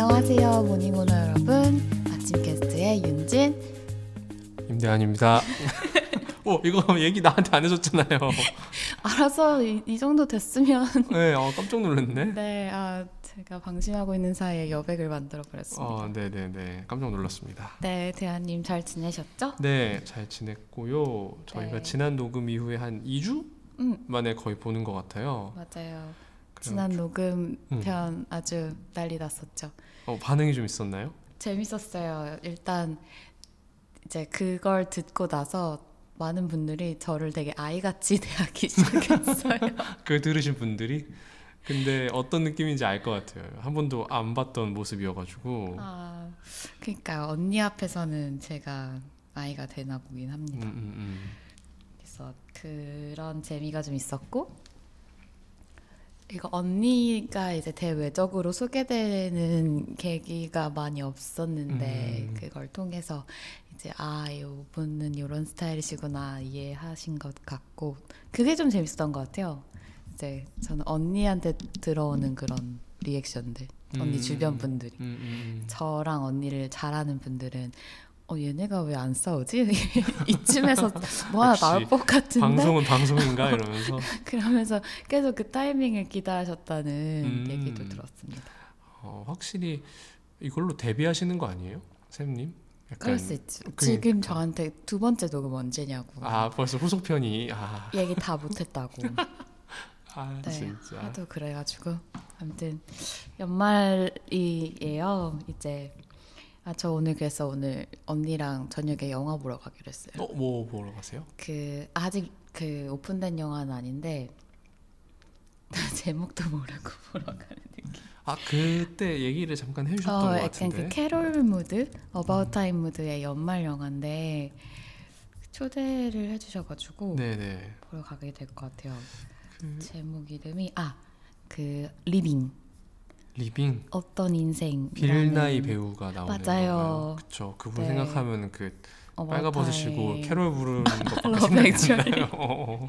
안녕하세요, 모닝오너 여러분. 아침 게스트의 윤진, 임대환입니다. 이거 얘기 나한테 안 해줬잖아요. 알아서 이 정도 됐으면. 네, 깜짝 놀랐네. 네, 제가 방심하고 있는 사이에 여백을 만들어버렸습니다. 네네네, 깜짝 놀랐습니다. 네, 대한님 잘 지내셨죠? 네, 잘 지냈고요. 저희가 지난 녹음 이후에 한 2주 만에 거의 보는 것 같아요. 맞아요. 지난 녹음 편 아주 난리 났었죠. 반응이 좀 있었나요? 재밌었어요. 일단 이제 그걸 듣고 나서 많은 분들이 저를 되게 아이같이 대하기 시작했어요. 그걸 들으신 분들이? 근데 어떤 느낌인지 알 것 같아요. 한 번도 안 봤던 모습이어가지고. 그러니까 언니 앞에서는 제가 아이가 되나 보긴 합니다. 그래서 그런 재미가 좀 있었고, 이거 언니가 이제 대외적으로 소개되는 계기가 많이 없었는데 그걸 통해서 이제 이분은 이런 스타일이시구나 이해하신 것 같고, 그게 좀 재밌었던 것 같아요. 이제 저는 언니한테 들어오는 그런 리액션들, 언니 주변 분들이 저랑 언니를 잘 아는 분들은 얘네가 왜 안 싸우지? 이쯤에서 뭐 하나 나올 것 같은데? 방송은 방송인가? 이러면서 그러면서 계속 그 타이밍을 기다리셨다는 얘기도 들었습니다. 확실히 이걸로 데뷔하시는 거 아니에요? 샘님? 그럴 수 있죠. 지금 저한테 두 번째 녹음 언제냐고. 벌써 후속편이. 얘기 다 못했다고. 네, 진짜. 하도 그래가지고. 아무튼 연말이에요. 이제 저 오늘 그래서 오늘 언니랑 저녁에 영화 보러 가기로 했어요. 뭐 보러 가세요? 아직 오픈된 영화는 아닌데 제목도 모르고 보러 가는 느낌. 그때 얘기를 잠깐 해주셨던 것 같은데. 약간 캐롤 무드, 어바웃 타임 무드의 연말 영화인데 초대를 해주셔가지고 네네. 보러 가게 될 것 같아요. 제목 이름이 리빙. 리빙? 어떤 인생? 빌나이 배우가 나오는 건가요? 그쵸. 그분 생각하면 빨가벗으시고 캐롤 부르는 것밖에 생각이 안 나요.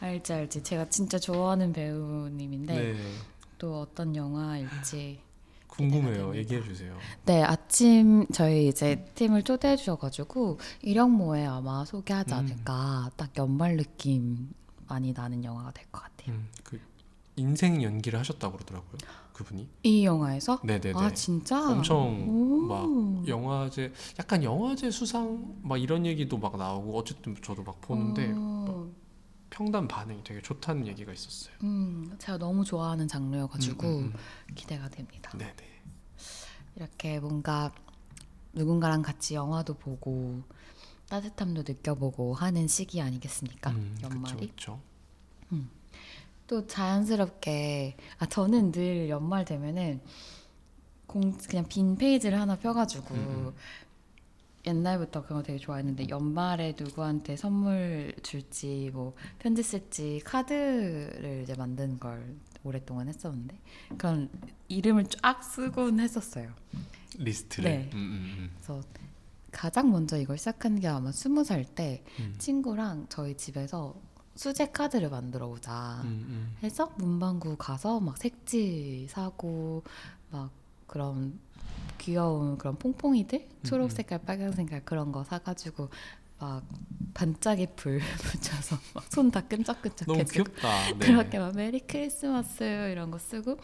알지. 제가 진짜 좋아하는 배우님인데 또 어떤 영화일지 궁금해요. 얘기해주세요. 네, 아침 저희 이제 팀을 초대해 주셔가지고 일영모에 아마 소개하지 않을까. 딱 연말 느낌 많이 나는 영화가 될 것 같아요. 인생 연기를 하셨다고 그러더라고요, 그분이. 이 영화에서? 네네네. 진짜? 엄청 막 영화제, 약간 영화제 수상 막 이런 얘기도 막 나오고, 어쨌든 저도 막 보는데 막 평단 반응이 되게 좋다는 얘기가 있었어요. 제가 너무 좋아하는 장르여가지고 기대가 됩니다. 네네. 이렇게 뭔가 누군가랑 같이 영화도 보고 따뜻함도 느껴보고 하는 시기 아니겠습니까? 연말이. 그쵸. 또 자연스럽게 저는 늘 연말 되면은 그냥 빈 페이지를 하나 펴가지고 옛날부터 그거 되게 좋아했는데 연말에 누구한테 선물 줄지 뭐 편지 쓸지 카드를 이제 만드는 걸 오랫동안 했었는데 그런 이름을 쫙 쓰곤 했었어요. 리스트를. 네. 그래서 가장 먼저 이걸 시작한 게 아마 20살 때 친구랑 저희 집에서 수제 카드를 만들어 보자 해서 문방구 가서 막 색지 사고 막 그런 귀여운 그런 퐁퐁이들 초록 색깔 빨간 색깔 그런 거 사가지고 막 반짝이 불 붙여서 막 손 다 끈적끈적해지고 너무 귀엽다. 네. 그렇게 막 메리 크리스마스 이런 거 쓰고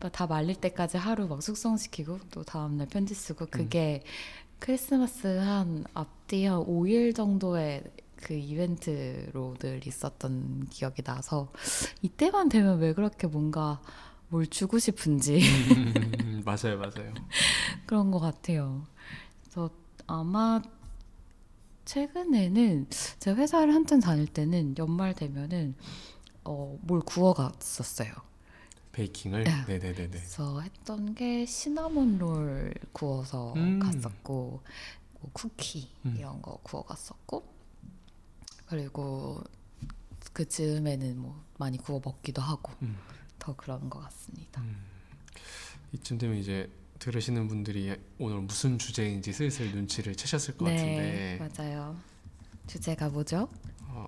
막 다 말릴 때까지 하루 막 숙성시키고 또 다음날 편지 쓰고 그게 크리스마스 한 앞뒤 한 5일 정도의 그 이벤트로 늘 있었던 기억이 나서 이때만 되면 왜 그렇게 뭔가 뭘 주고 싶은지 맞아요 그런 것 같아요. 그래서 아마 최근에는 제가 회사를 한참 다닐 때는 연말 되면은 뭘 구워갔었어요. 베이킹을? 네네네네. 그래서 했던 게 시나몬 롤 구워서 갔었고 뭐 쿠키 이런 거 구워갔었고 그리고 그 즈음에는 뭐 많이 구워 먹기도 하고 더 그런 것 같습니다. 이쯤 되면 이제 들으시는 분들이 오늘 무슨 주제인지 슬슬 눈치를 채셨을 것 같은데. 맞아요. 주제가 뭐죠?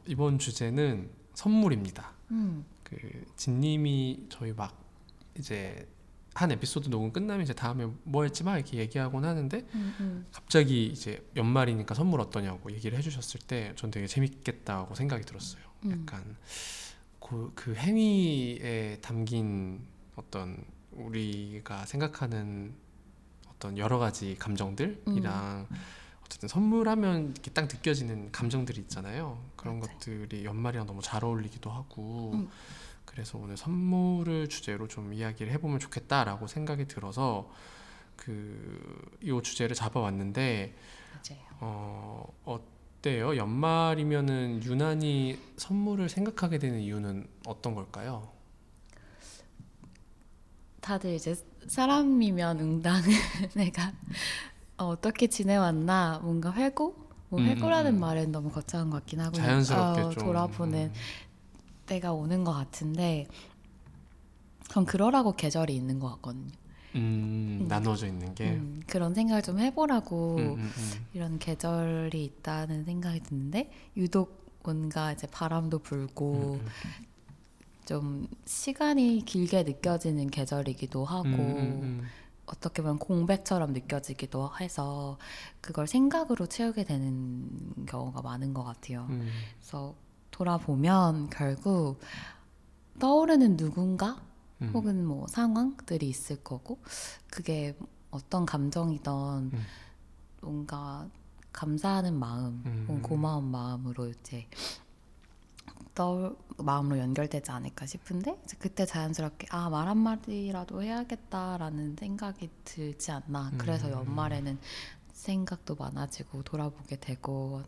이번 주제는 선물입니다. 진님이 저희 막 이제 한 에피소드 녹음 끝나면 이제 다음에 뭐 했지 막 이렇게 얘기하곤 하는데 갑자기 이제 연말이니까 선물 어떠냐고 얘기를 해주셨을 때 전 되게 재밌겠다고 생각이 들었어요. 약간 그 행위에 담긴 어떤 우리가 생각하는 어떤 여러 가지 감정들이랑 어쨌든 선물하면 이렇게 딱 느껴지는 감정들이 있잖아요. 그런 맞아요. 것들이 연말이랑 너무 잘 어울리기도 하고 그래서 오늘 선물을 주제로 좀 이야기를 해보면 좋겠다라고 생각이 들어서 이 주제를 잡아왔는데 맞아요. 어때요? 연말이면은 유난히 선물을 생각하게 되는 이유는 어떤 걸까요? 다들 이제 사람이면 응당은 내가 어떻게 지내왔나 뭔가 회고? 뭐 회고라는 말은 너무 거창한 것 같긴 하고 자연스럽게 좀 돌아보는 때가 오는 것 같은데 그럼 그러라고 계절이 있는 것 같거든요. 나눠져 있는 게 그런 생각을 좀 해보라고 이런 계절이 있다는 생각이 드는데 유독 뭔가 이제 바람도 불고 좀 시간이 길게 느껴지는 계절이기도 하고 어떻게 보면 공백처럼 느껴지기도 해서 그걸 생각으로 채우게 되는 경우가 많은 것 같아요. 그래서 돌아보면 결국 떠오르는 누군가 혹은 뭐 상황들이 있을 거고 그게 어떤 감정이든 뭔가 감사하는 마음 혹은 고마운 마음으로 이제 마음으로 연결되지 않을까 싶은데 그때 자연스럽게 아, 말 한마디라도 해야겠다라는 생각이 들지 않나. 그래서 연말에는 생각도 많아지고 돌아보게 되고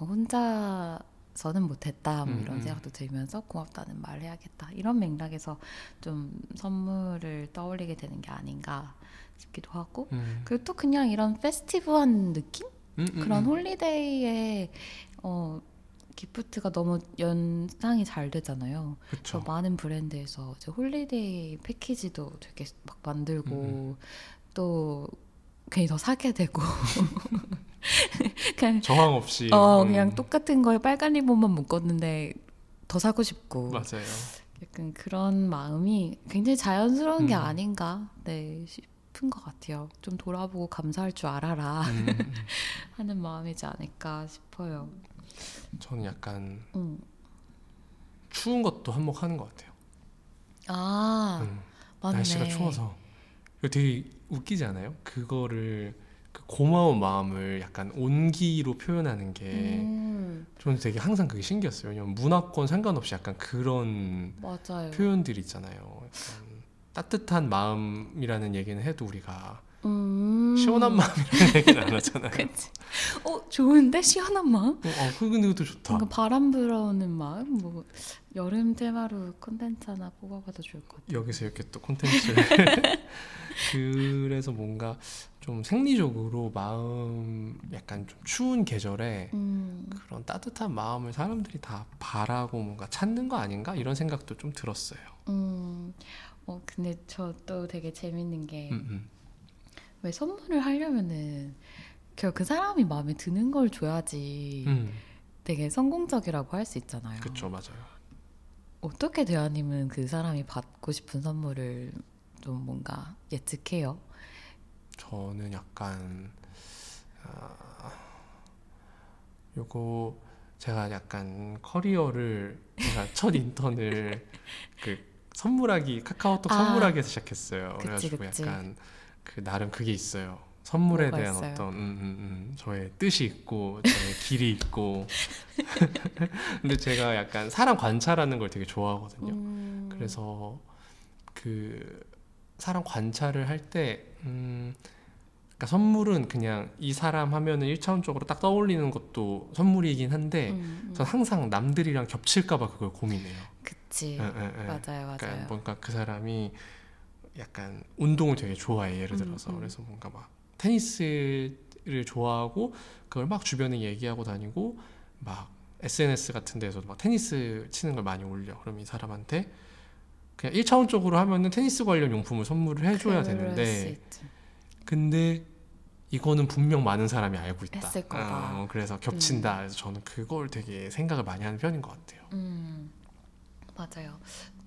혼자 저는 못했다 뭐 이런 생각도 들면서 고맙다는 말을 해야겠다 이런 맥락에서 좀 선물을 떠올리게 되는 게 아닌가 싶기도 하고 그리고 또 그냥 이런 페스티브한 느낌? 그런 홀리데이에 기프트가 너무 연상이 잘 되잖아요. 그래서 많은 브랜드에서 이제 홀리데이 패키지도 되게 막 만들고 또 괜히 더 사게 되고 그냥, 저항 없이 그냥 똑같은 거에 빨간 리본만 묶었는데 더 사고 싶고 맞아요. 약간 그런 마음이 굉장히 자연스러운 게 아닌가 싶은 것 같아요. 좀 돌아보고 감사할 줄 알아라 하는 마음이지 않을까 싶어요. 저는 약간 추운 것도 한몫하는 것 같아요. 아 맞네. 날씨가 추워서 이거 되게 웃기지 않아요? 그거를 고마운 마음을 약간 온기로 표현하는 게 저는 되게 항상 그게 신기했어요. 왜냐면 문화권 상관없이 약간 그런 맞아요. 표현들이 있잖아요. 약간 따뜻한 마음이라는 얘기는 해도 우리가 시원한 마음이라는 얘기는 안 하잖아요. 그치. 좋은데? 시원한 마음? 근데 그것도 좋다. 뭔가 바람 불어오는 마음? 뭐 여름 테마로 콘텐츠 하나 뽑아봐도 좋을 것 같아요. 여기서 이렇게 또 콘텐츠를 그래서 뭔가 좀 생리적으로 마음 약간 좀 추운 계절에 그런 따뜻한 마음을 사람들이 다 바라고 뭔가 찾는 거 아닌가? 이런 생각도 좀 들었어요. 근데 저도 되게 재밌는 게 왜 선물을 하려면은 결국 그 사람이 마음에 드는 걸 줘야지 되게 성공적이라고 할 수 있잖아요. 그렇죠, 맞아요. 어떻게 대화님은 그 사람이 받고 싶은 선물을 좀 뭔가 예측해요? 저는 약간 요거 제가 약간 커리어를 제가 첫 인턴을 카카오톡 선물하기 해서 시작했어요. 그래가지고 약간 나름 그게 있어요. 선물에 대한 있어요? 어떤 저의 뜻이 있고 저의 길이 있고 근데 제가 약간 사람 관찰하는 걸 되게 좋아하거든요. 그래서 사람 관찰을 할 때 그러니까 선물은 그냥 이 사람 하면은 1차원적으로 딱 떠올리는 것도 선물이긴 한데 전 항상 남들이랑 겹칠까봐 그걸 고민해요. 그치. 맞아요. 그러니까 뭔가 그 사람이 약간 운동을 되게 좋아해 예를 들어서 그래서 뭔가 막 테니스를 좋아하고 그걸 막 주변에 얘기하고 다니고 막 SNS 같은 데서도 막 테니스 치는 걸 많이 올려. 그럼 이 사람한테 그냥 1차원적으로 하면은 테니스 관련 용품을 선물을 해줘야 되는데 근데 이거는 분명 많은 사람이 알고 있다 했을 거다. 그래서 겹친다. 그래서 저는 그걸 되게 생각을 많이 하는 편인 것 같아요. 맞아요.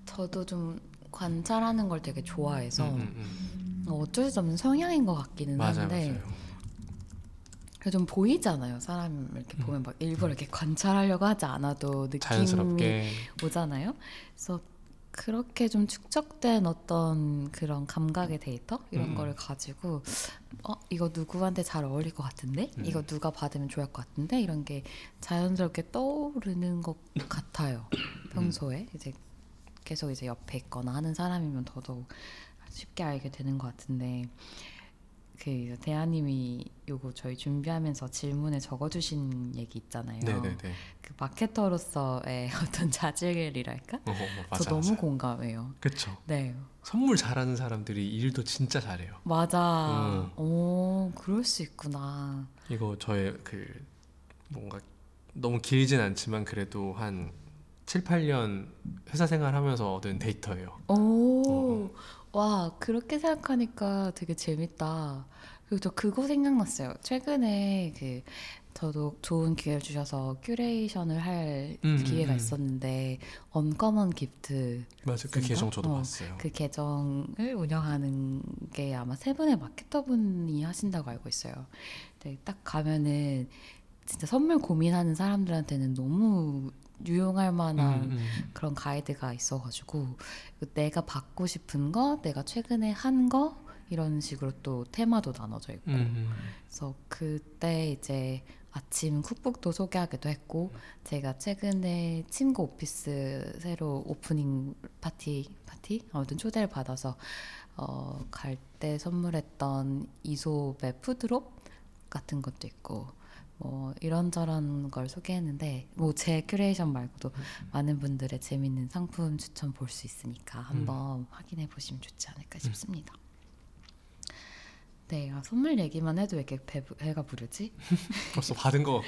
저도 좀 관찰하는 걸 되게 좋아해서 어쩔 수 없는 성향인 것 같기는 맞아요, 한데 맞아요. 좀 보이잖아요. 사람을 이렇게 보면 막 일부러 이렇게 관찰하려고 하지 않아도 느낌이 자연스럽게 오잖아요. 그래서 그렇게 좀 축적된 어떤 그런 감각의 데이터 이런 거를 가지고 이거 누구한테 잘 어울릴 것 같은데? 이거 누가 받으면 좋을 것 같은데? 이런 게 자연스럽게 떠오르는 것 같아요. 평소에 이제 계속 이제 옆에 있거나 하는 사람이면 더더욱 쉽게 알게 되는 것 같은데 그 대하님이 요거 저희 준비하면서 질문에 적어주신 얘기 있잖아요. 네네네. 그 마케터로서의 어떤 자질이랄까? 맞아, 저 너무 맞아. 공감해요. 그렇죠. 네. 선물 잘하는 사람들이 일도 진짜 잘해요. 맞아. 오, 그럴 수 있구나. 이거 저의 그 뭔가 너무 길진 않지만 그래도 한 7, 8년 회사 생활하면서 얻은 데이터예요. 오. 와, 그렇게 생각하니까 되게 재밌다. 그리고 저 그거 생각났어요. 최근에 그 저도 좋은 기회를 주셔서 큐레이션을 할 기회가 있었는데 Uncommon Gift 맞아, 그 계정 저도 봤어요. 그 계정을 운영하는 게 아마 세 분의 마케터분이 하신다고 알고 있어요. 네, 딱 가면은 진짜 선물 고민하는 사람들한테는 너무 유용할 만한 그런 가이드가 있어가지고 내가 받고 싶은 거, 내가 최근에 한 거 이런 식으로 또 테마도 나눠져 있고 그래서 그때 이제 아침 쿡북도 소개하기도 했고 제가 최근에 친구 오피스 새로 오프닝 파티? 아무튼 초대를 받아서 갈 때 선물했던 이솝의 푸드롭 같은 것도 있고 뭐 이런저런 걸 소개했는데 뭐 제 큐레이션 말고도 많은 분들의 재밌는 상품 추천 볼 수 있으니까 한번 확인해 보시면 좋지 않을까 싶습니다. 네, 선물 얘기만 해도 왜 이렇게 배가 부르지? 벌써 받은 거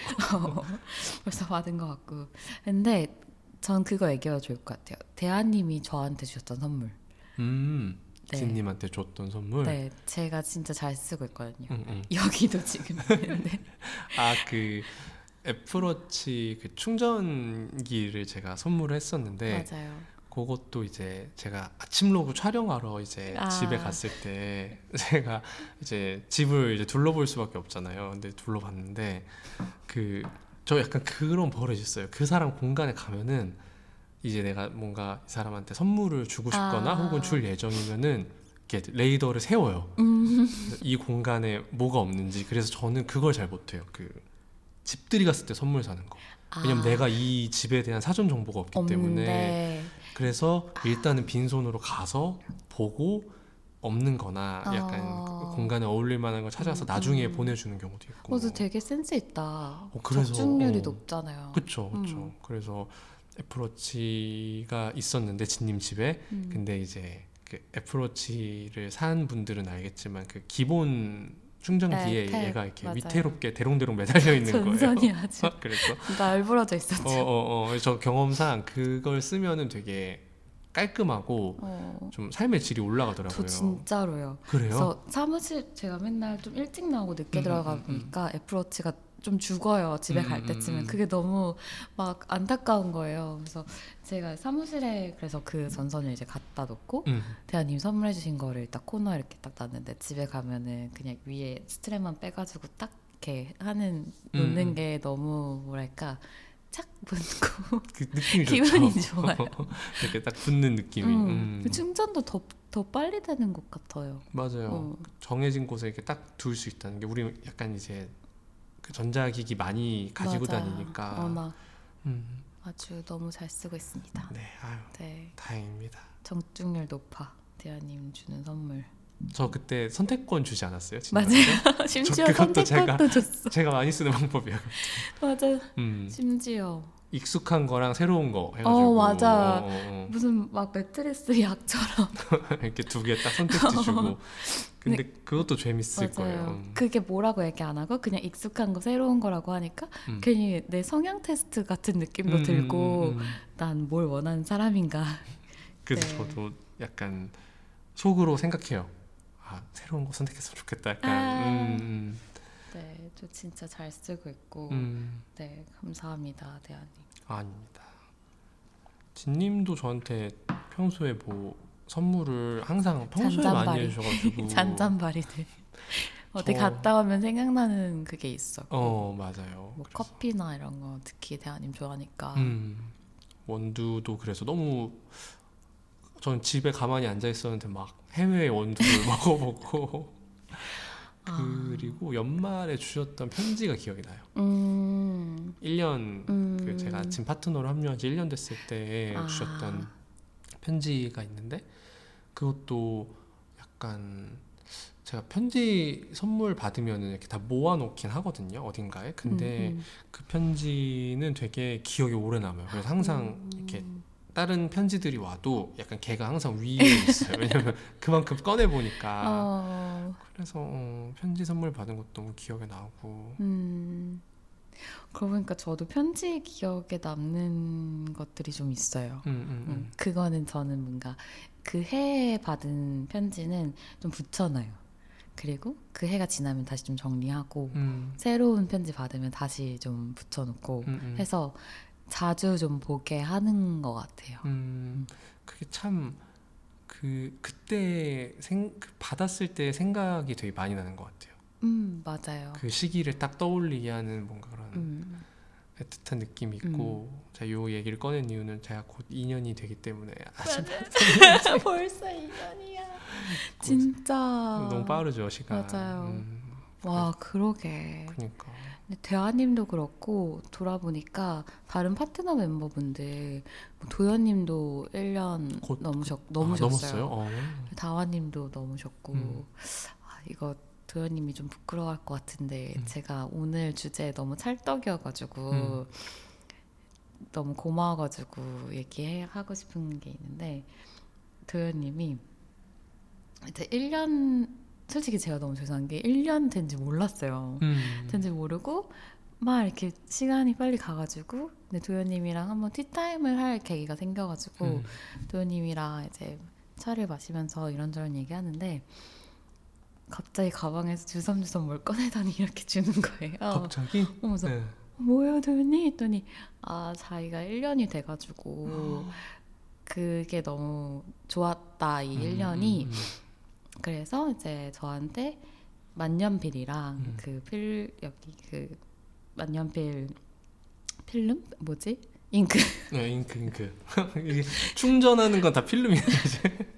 같고 근데 전 그거 얘기해도 좋을 것 같아요. 대하님이 저한테 주셨던 선물 네. 진님한테 줬던 선물. 네, 제가 진짜 잘 쓰고 있거든요. 여기도 지금 있는데. 아, 그 애플워치 그 충전기를 제가 선물을 했었는데. 맞아요. 그것도 이제 제가 아침 로그 촬영하러 이제 집에 갔을 때 제가 이제 집을 이제 둘러볼 수밖에 없잖아요. 근데 둘러봤는데 그 저 약간 그런 버릇이 있어요. 그 사람 공간에 가면은. 이제 내가 뭔가 이 사람한테 선물을 주고 싶거나 혹은 줄 예정이면은 이렇게 레이더를 세워요. 이 공간에 뭐가 없는지. 그래서 저는 그걸 잘 못해요. 그 집들이 갔을 때 선물 사는 거. 왜냐면 내가 이 집에 대한 사전 정보가 없기 때문에. 그래서 일단은 빈손으로 가서 보고 없는 거나 약간 공간에 어울릴 만한 걸 찾아서 나중에 보내주는 경우도 있고. 그것도 되게 센스 있다. 그래서, 적중률이 높잖아요. 그쵸. 그래서 애플워치가 있었는데 진님 집에 근데 이제 그 애플워치를 산 분들은 알겠지만 그 기본 충전기에 얘가 이렇게 맞아요. 위태롭게 대롱대롱 매달려 있는 거예요. 전선이 아주 그래서 날부러져 있었죠. 저 경험상 그걸 쓰면은 되게 깔끔하고 좀 삶의 질이 올라가더라고요. 저 진짜로요. 그래요? 그래서 사무실 제가 맨날 좀 일찍 나오고 늦게 들어가 보니까 애플워치가 좀 죽어요. 집에 갈 때쯤은 그게 너무 막 안타까운 거예요. 그래서 제가 사무실에 그래서 그 전선을 이제 갖다 놓고 대하님 선물해 주신 거를 딱 코너에 이렇게 딱 놨는데 집에 가면은 그냥 위에 스트랩만 빼가지고 딱 이렇게 놓는 게 너무 뭐랄까 착 붙고 그 느낌이 기분이 좋아요. 이렇게 딱 붙는 느낌이 그 충전도 더 빨리 되는 것 같아요. 맞아요. 정해진 곳에 이렇게 딱 둘 수 있다는 게 우리 약간 이제 그 전자기기 많이 가지고 맞아. 다니니까 아주 너무 잘 쓰고 있습니다. 네, 아유, 네. 다행입니다. 정중률 높아. 대하님 주는 선물. 저 그때 선택권 주지 않았어요? 맞아요. 심지어 선택권도 줬어. 제가 많이 쓰는 방법이에요. 맞아. 심지어 익숙한 거랑 새로운 거 해가지고. 맞아. 무슨 막 매트리스 약처럼 이렇게 두 개 딱 선택지 주고. 근데 그것도 재밌을 맞아요. 거예요. 그게 뭐라고 얘기 안 하고 그냥 익숙한 거 새로운 거라고 하니까 괜히 내 성향 테스트 같은 느낌도 들고 난 뭘 원하는 사람인가. 그래서 네. 저도 약간 속으로 생각해요. 새로운 거 선택했으면 좋겠다. 약간. 네, 저 진짜 잘 쓰고 있고 네, 감사합니다, 대하님. 아닙니다. 진님도 저한테 평소에 뭐 선물을 항상 평소에 잔잔바리. 많이 해주셔가지고 잔잔바리들 어디 갔다 오면 생각나는 그게 있어. 맞아요. 뭐 커피나 이런 거 특히 대한님 좋아하니까. 원두도 그래서 너무 전 집에 가만히 앉아 있었는데 막 해외 원두를 먹어보고 그리고 연말에 주셨던 편지가 기억이 나요. 1년 그 제가 아침 파트너로 합류한 지 1년 됐을 때 주셨던 편지가 있는데 그것도 약간 제가 편지 선물 받으면 이렇게 다 모아놓긴 하거든요, 어딘가에. 근데 그 편지는 되게 기억이 오래 남아요. 그래서 항상 이렇게 다른 편지들이 와도 약간 걔가 항상 위에 있어요. 왜냐면 그만큼 꺼내보니까. 그래서 편지 선물 받은 것도 너무 기억에 나고. 그러고 보니까 저도 편지 기억에 남는 것들이 좀 있어요. 그거는 저는 뭔가 그 해에 받은 편지는 좀 붙여놔요. 그리고 그 해가 지나면 다시 좀 정리하고 새로운 편지 받으면 다시 좀 붙여놓고 해서 자주 좀 보게 하는 것 같아요. 그게 참 그때 받았을 때 생각이 되게 많이 나는 것 같아요. 맞아요. 그 시기를 딱 떠올리게 하는 뭔가 그런 애틋한 느낌이 있고 제가 이 얘기를 꺼낸 이유는 제가 곧 2년이 되기 때문에 아직 벌써 2년이야. 진짜 너무 빠르죠 시간. 맞아요. 와 그러게. 그러니까. 근데 대화님도 그렇고 돌아보니까 다른 파트너 멤버분들 도연님도 1년 곧, 넘으셨어요. 다화님도 넘으셨고 이거 도연님이 좀 부끄러워할 것 같은데 제가 오늘 주제에 너무 찰떡이어가지고 너무 고마워가지고 얘기하고 싶은 게 있는데 도연님이 이제 1년 솔직히 제가 너무 죄송한 게 1년 된지 몰랐어요. 된지 모르고 막 이렇게 시간이 빨리 가가지고 근데 도연님이랑 한번 티타임을 할 계기가 생겨가지고 도연님이랑 이제 차를 마시면서 이런저런 얘기하는데 갑자기 가방에서 주섬주섬 뭘 꺼내더니 이렇게 주는 거예요. 갑자기? 그래서 네. 뭐예요 도연이? 했더니 아 자기가 1년이 돼가지고 그게 너무 좋았다 이 1년이 그래서 이제 저한테 만년필이랑 그 만년필 필름? 뭐지? 잉크. 네 잉크. 충전하는 건 다 필름이야 이제.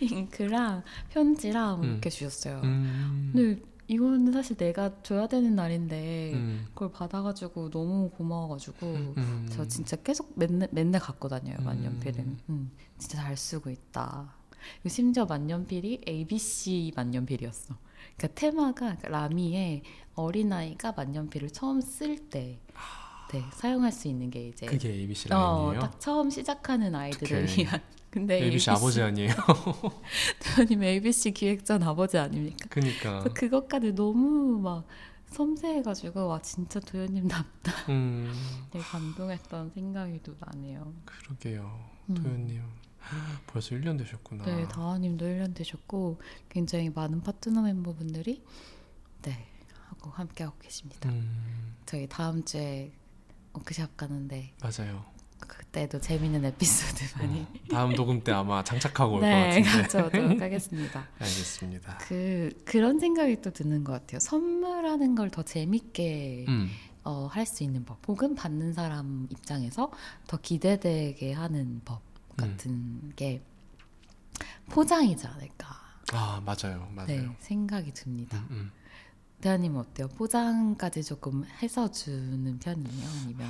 잉크랑 편지랑 이렇게 주셨어요. 근데 이거는 사실 내가 줘야 되는 날인데 그걸 받아가지고 너무 고마워가지고 저 진짜 계속 맨날 갖고 다녀요 만년필은. 진짜 잘 쓰고 있다. 심지어 만년필이 ABC 만년필이었어. 그러니까 테마가 라미의 어린아이가 만년필을 처음 쓸 때 네, 사용할 수 있는 게 이제 그게 ABC 라인이에요? 딱 처음 시작하는 아이들을 위한 근데 ABC 아버지 아니에요? 대원님 ABC 기획전 아버지 아닙니까? 그니까 그것까지 너무 막 섬세해가지고 와 진짜 도연님답다 되게 감동했던 생각이도 나네요. 그러게요 도연님 벌써 1년 되셨구나. 네 다하님도 1년 되셨고 굉장히 많은 파트너 멤버분들이 네 하고 함께하고 계십니다. 저희 다음 주에 워크샵 가는데 맞아요. 그때도 재밌는 에피소드 많이 다음 녹음 때 아마 장착하고 올 것 네, 같은데 가져오도록 하겠습니다. 알겠습니다. 그런 생각이 또 드는 것 같아요. 선물하는 걸 더 재밌게 할 수 있는 법 혹은 받는 사람 입장에서 더 기대되게 하는 법 같은 게 포장이지 않을까 맞아요. 네, 생각이 듭니다. 대현님은 어때요? 포장까지 조금 해서 주는 편이에요? 아니면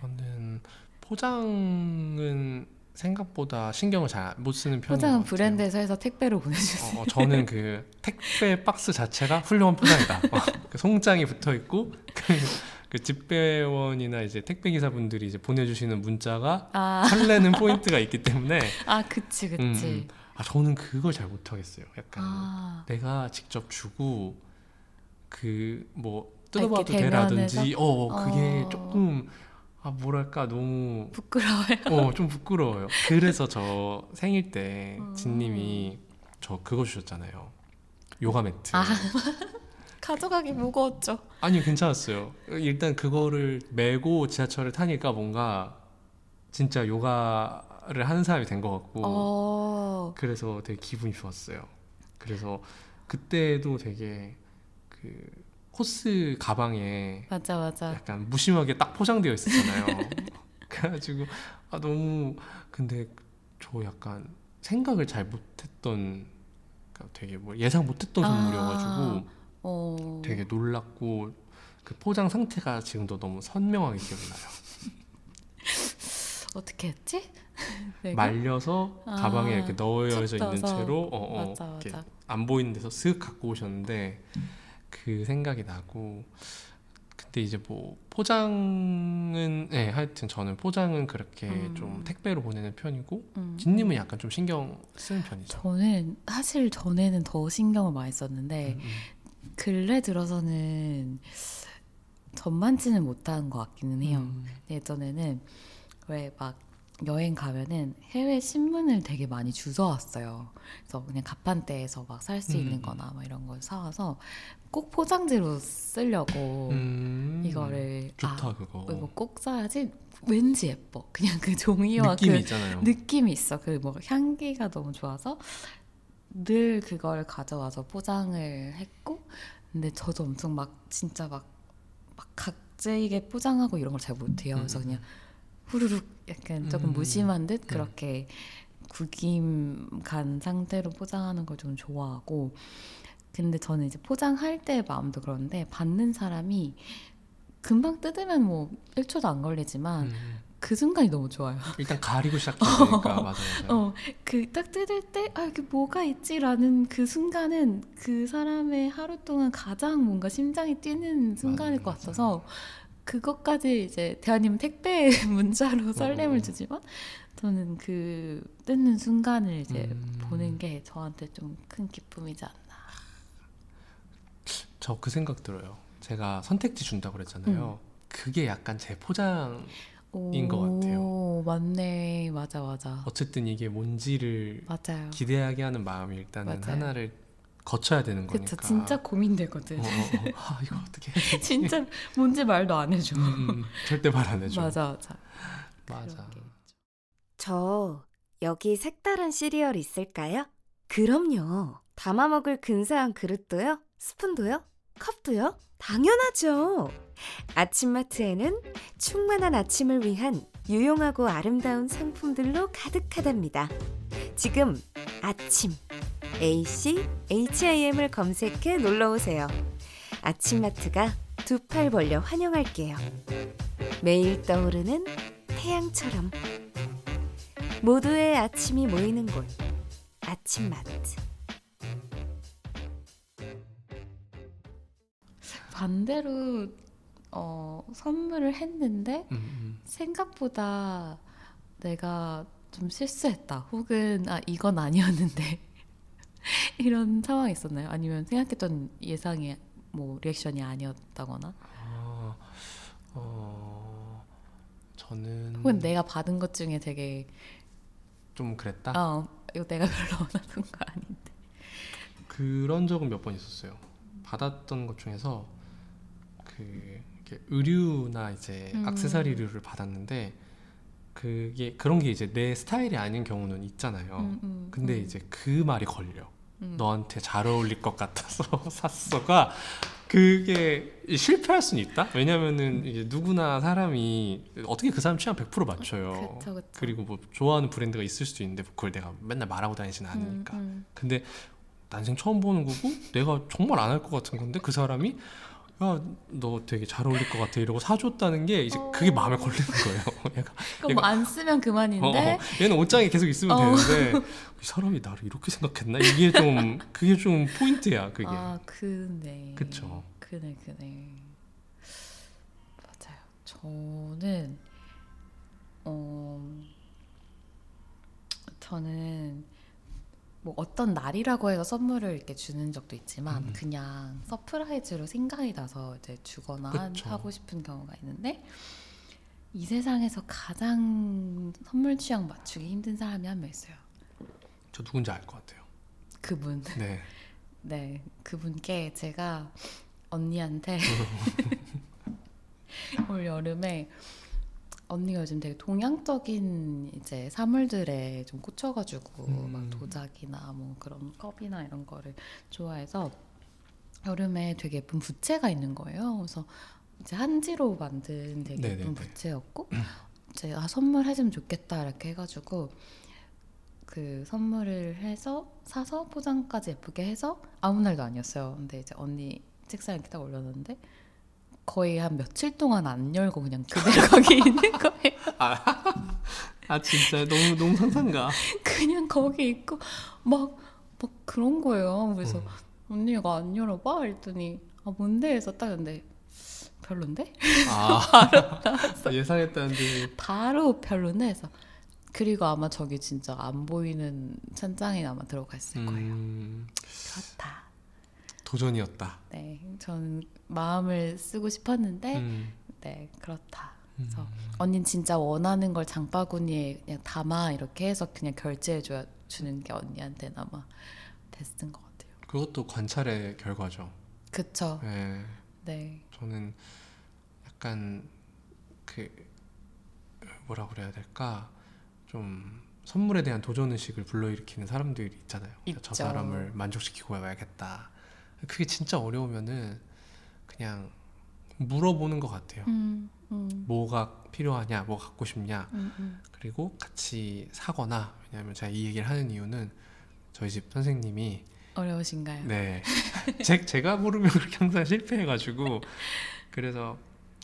저는 포장은 생각보다 신경을 잘 못 쓰는 편인 것 같아요. 포장은 브랜드에서 해서 택배로 보내주세요. 저는 그 택배 박스 자체가 훌륭한 포장이다. 그 송장이 붙어있고 그 집배원이나 이제 택배기사분들이 이제 보내주시는 문자가 설레는 포인트가 있기 때문에 그치. 저는 그걸 잘 못하겠어요. 약간 내가 직접 주고 그 뭐 뜯어봐도 되라든지 그게 조금 뭐랄까 너무 부끄러워요. 좀 부끄러워요. 그래서 저 생일 때 진님이 저 그거 주셨잖아요. 요가 매트. 가져가기 무거웠죠. 아니요 괜찮았어요. 일단 그거를 메고 지하철을 타니까 뭔가 진짜 요가 투자를 하는 사람이 된 것 같고 그래서 되게 기분이 좋았어요. 그래서 그때도 되게 그 호스 가방에 맞아. 약간 무심하게 딱 포장되어 있었잖아요. 그래가지고 아 너무 근데 저 약간 생각을 잘 못했던 그러니까 되게 뭐 예상 못했던 선물이어가지고 되게 놀랐고 그 포장 상태가 지금도 너무 선명하게 기억나요. 어떻게 했지? 말려서 가방에 이렇게 넣어져 있는 채로 맞아. 안 보이는 데서 쓱 갖고 오셨는데 그 생각이 나고 그때 이제 뭐 포장은 하여튼 저는 포장은 그렇게 좀 택배로 보내는 편이고 진님은 약간 좀 신경 쓰는 편이죠? 저는 사실 전에는 더 신경을 많이 썼는데 근래 들어서는 전만치는 못하는 것 같기는 해요. 예전에는 왜 막 여행 가면은 해외 신문을 되게 많이 주워왔어요. 그래서 그냥 가판대에서 막 살 수 있는 거나 막 이런 걸 사와서 꼭 포장지로 쓰려고 이거를 좋다 그거 이거 꼭 사야지 왠지 예뻐. 그냥 그 종이와 느낌이 그 있잖아요. 느낌이 있어. 그 뭐 향기가 너무 좋아서 늘 그걸 가져와서 포장을 했고 근데 저도 엄청 막 진짜 막 각지게 포장하고 이런 걸 잘 못해요. 그래서 그냥 후루룩 약간 조금 무심한 듯 그렇게 구김 간 상태로 포장하는 걸 좀 좋아하고 근데 저는 이제 포장할 때의 마음도 그런데 받는 사람이 금방 뜯으면 뭐 1초도 안 걸리지만 그 순간이 너무 좋아요. 일단 가리고 시작해야 되니까 맞아요. 그 딱 뜯을 때 아 이게 뭐가 있지? 라는 그 순간은 그 사람의 하루 동안 가장 뭔가 심장이 뛰는 순간일 것 같아서 그것까지 이제 대한님 택배 문자로 설렘을 주지만 저는 그 뜯는 순간을 이제 보는 게 저한테 좀 큰 기쁨이지 않나. 저 그 생각 들어요. 제가 선택지 준다고 그랬잖아요. 그게 약간 제 포장인 것 같아요. 맞네. 맞아. 어쨌든 이게 뭔지를 맞아요. 기대하게 하는 마음이 일단은 맞아요. 하나를 거쳐야 되는 거니까. 그쵸, 진짜 고민되거든. 아, 이거 어떻게 해야 되지? 진짜 뭔지 말도 안 해줘. 절대 말 안 해줘. 맞아. 저 여기 색다른 시리얼 있을까요? 그럼요. 담아 먹을 근사한 그릇도요, 스푼도요, 컵도요. 당연하죠. 아침마트에는 충만한 아침을 위한 유용하고 아름다운 상품들로 가득하답니다. 지금 아침 ACHIM을 검색해 놀러오세요. 아침마트가 두 팔 벌려 환영할게요. 매일 떠오르는 태양처럼 모두의 아침이 모이는 곳 아침마트. 반대로 선물을 했는데 생각보다 내가 좀 실수했다 혹은 아 이건 아니었는데 이런 상황이 있었나요? 아니면 생각했던 예상의 뭐 리액션이 아니었다거나? 저는 혹은 내가 받은 것 중에 되게 좀 그랬다? 이거 내가 별로 원하던 거 아닌데 그런 적은 몇 번 있었어요. 받았던 것 중에서 그 의류나 이제 액세서리류를 받았는데 그게 그런 게 이제 내 스타일이 아닌 경우는 있잖아요. 근데 이제 그 말이 걸려. 너한테 잘 어울릴 것 같아서 샀어가 그게 실패할 수는 있다. 왜냐면은 이제 누구나 사람이 어떻게 그 사람 취향 100% 맞춰요. 그쵸. 그리고 뭐 좋아하는 브랜드가 있을 수도 있는데 그걸 내가 맨날 말하고 다니진 않으니까. 근데 난생 처음 보는 거고 내가 정말 안 할 것 같은 건데 그 사람이 야, 너 되게 잘 어울릴 것 같아 이러고 사줬다는 게 이제 그게 마음에 걸리는 거예요. 그럼 뭐 안 쓰면 그만인데 얘는 옷장에 계속 있으면 되는데 이 사람이 나를 이렇게 생각했나? 이게 좀 그게 좀 포인트야 그게. 아 그네. 그쵸. 그네. 맞아요. 저는 뭐 어떤 날이라고 해서 선물을 이렇게 주는 적도 있지만 그냥 서프라이즈로 생각이 나서 이제 주거나 하고 싶은 경우가 있는데 이 세상에서 가장 선물 취향 맞추기 힘든 사람이 한 명 있어요. 저 누군지 알 것 같아요. 그분. 네. 그분께 제가 언니한테 올 여름에 언니가 요즘 되게 동양적인 이제 사물들에 좀 꽂혀가지고 막 도자기나 뭐 그런 컵이나 이런 거를 좋아해서 여름에 되게 예쁜 부채가 있는 거예요. 그래서 이제 한지로 만든 되게 예쁜 네네네. 부채였고 이제 아 선물해주면 좋겠다 이렇게 해가지고 그 선물을 해서 사서 포장까지 예쁘게 해서 아무 날도 아니었어요. 근데 이제 언니 책상에 딱 올려놨는데 거의 한 며칠 동안 안 열고 그냥 그대로 거기 있는 거예요. 아 진짜 너무 상상가. 그냥 거기 있고 막 그런 거예요. 그래서 언니 이거 안 열어봐? 그랬더니 아 뭔데? 해서 딱 근데 별론데? 바로 예상했다는데 바로 별론데? 해서 그리고 아마 저기 진짜 안 보이는 찬장에 아마 들어갔을 거예요. 그렇다. 도전이었다. 네, 저는 마음을 쓰고 싶었는데 네, 그렇다. 그래서 언니는 진짜 원하는 걸 장바구니에 그냥 담아 이렇게 해서 그냥 결제해줘야 주는 게 언니한테는 아마 베스트인 것 같아요. 그것도 관찰의 결과죠. 그쵸. 네. 네. 저는 약간 그 뭐라 그래야 될까? 좀 선물에 대한 도전의식을 불러일으키는 사람들이 있잖아요. 있죠. 저 사람을 만족시키고 와야겠다. 그게 진짜 어려우면은 그냥 물어보는 것 같아요. 뭐가 필요하냐, 뭐 갖고 싶냐. 그리고 같이 사거나. 왜냐하면 제가 이 얘기를 하는 이유는 저희 집 선생님이 어려우신가요? 네. 제가 물으면 그렇게 항상 실패해가지고 그래서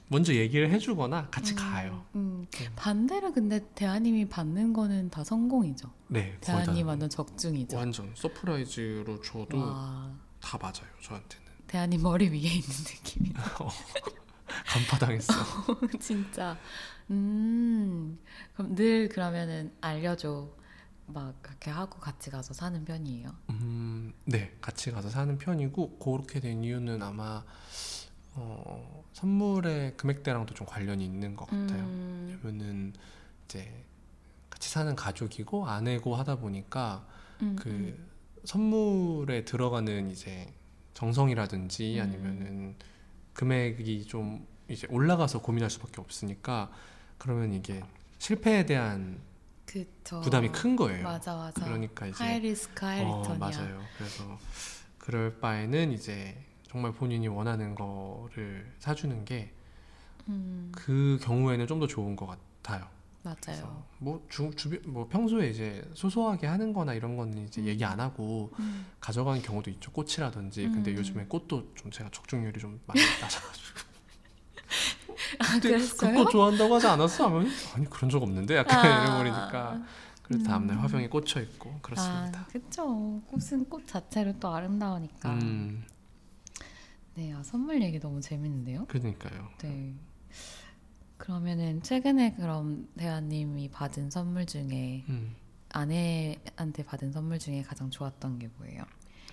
먼저 얘기를 해주거나 같이 가요. 반대로 근데 대하님이 받는 거는 다 성공이죠. 네, 대하님 완전 적중이죠. 완전 서프라이즈로 줘도 와. 다 맞아요. 저한테는 대하님 머리 위에 있는 느낌이에요. 간파당했어. 진짜 그럼 늘 그러면은 알려줘 막 그렇게 하고 같이 가서 사는 편이에요? 네 같이 가서 사는 편이고 그렇게 된 이유는 아마 선물의 금액대랑도 좀 관련이 있는 것 같아요. 왜냐면은 이제 같이 사는 가족이고 아내고 하다 보니까 그 선물에 들어가는 이제 정성이라든지 아니면은 금액이 좀 이제 올라가서 고민할 수밖에 없으니까 그러면 이게 실패에 대한 그쵸. 부담이 큰 거예요. 맞아. 그러니까 이제 하이 리스크 하이 리턴이야. 맞아요. 그래서 그럴 바에는 이제 정말 본인이 원하는 거를 사주는 게 그 경우에는 좀 더 좋은 것 같아요. 맞아요. 뭐 주변 뭐 평소에 이제 소소하게 하는 거나 이런 거는 이제 얘기 안 하고 가져가는 경우도 있죠. 꽃이라든지. 근데 요즘에 꽃도 좀 제가 적중률이 좀 많이 낮아가지고. 아, 그랬어요? 그 꽃 좋아한다고 하지 않았어? 하면 아니 그런 적 없는데 약간 이래버리니까. 그래서 다음날 화병에 꽂혀 있고 그렇습니다. 아, 그렇죠. 꽃은 꽃 자체로 또 아름다우니까. 네, 아, 선물 얘기 너무 재밌는데요? 그러니까요. 네. 그러면은 최근에 그럼 대하님이 받은 선물 중에 아내한테 받은 선물 중에 가장 좋았던 게 뭐예요?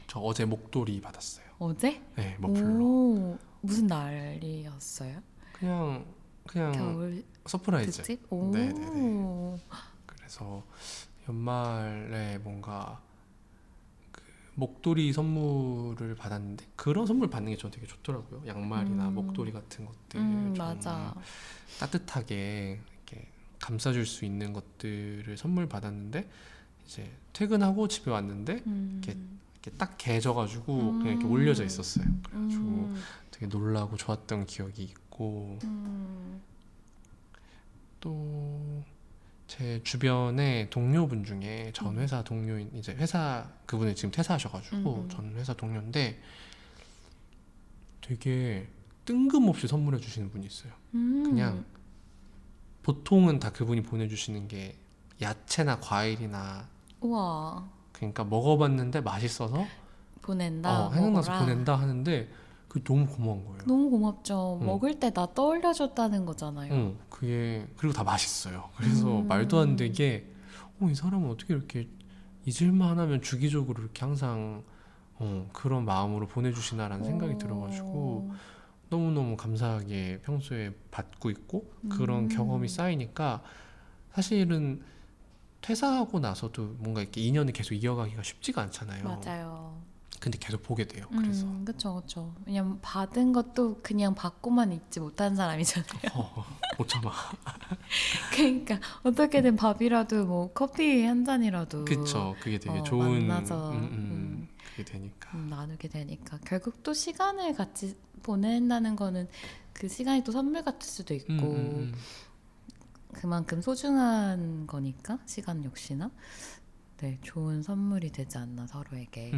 저 어제 목도리 받았어요. 어제? 네, 머플러. 오, 무슨 날이었어요? 그냥 겨울 서프라이즈. 특집? 오. 네네네. 그래서 연말에 뭔가 목도리 선물을 받았는데 그런 선물 받는 게 저는 되게 좋더라고요. 양말이나 목도리 같은 것들 맞아. 따뜻하게 이렇게 감싸줄 수 있는 것들을 선물 받았는데 이제 퇴근하고 집에 왔는데 이렇게 딱 개져가지고 그냥 이렇게 올려져 있었어요. 그래가지고 되게 놀라고 좋았던 기억이 있고 또 제 주변에 동료분 중에 전 회사 동료인 이제 회사 그분이 지금 퇴사하셔가지고 전 회사 동료인데 되게 뜬금없이 선물해 주시는 분이 있어요. 그냥 보통은 다 그분이 보내주시는 게 야채나 과일이나 우와. 그러니까 먹어봤는데 맛있어서 보낸다. 생각나서 보낸다 하는데 그게 너무 고마운 거예요. 너무 고맙죠. 먹을 때 나 떠올려줬다는 거잖아요. 그게 그리고 다 맛있어요. 그래서 말도 안 되게 이 사람은 어떻게 이렇게 잊을만 하면 주기적으로 이렇게 항상 그런 마음으로 보내주시나라는 생각이 들어가지고 너무너무 감사하게 평소에 받고 있고 그런 경험이 쌓이니까 사실은 퇴사하고 나서도 뭔가 이렇게 인연을 계속 이어가기가 쉽지가 않잖아요. 맞아요. 근데 계속 보게 돼요. 그래서 그렇죠. 왜냐면 받은 것도 그냥 받고만 있지 못한 사람이잖아요. 못 참아. 그러니까 어떻게든 밥이라도 뭐 커피 한 잔이라도. 그쵸. 그게 되게 좋은. 만나서. 그게 되니까. 나누게 되니까. 결국 또 시간을 같이 보낸다는 거는 그 시간이 또 선물 같을 수도 있고 그만큼 소중한 거니까 시간 역시나 네 좋은 선물이 되지 않나 서로에게.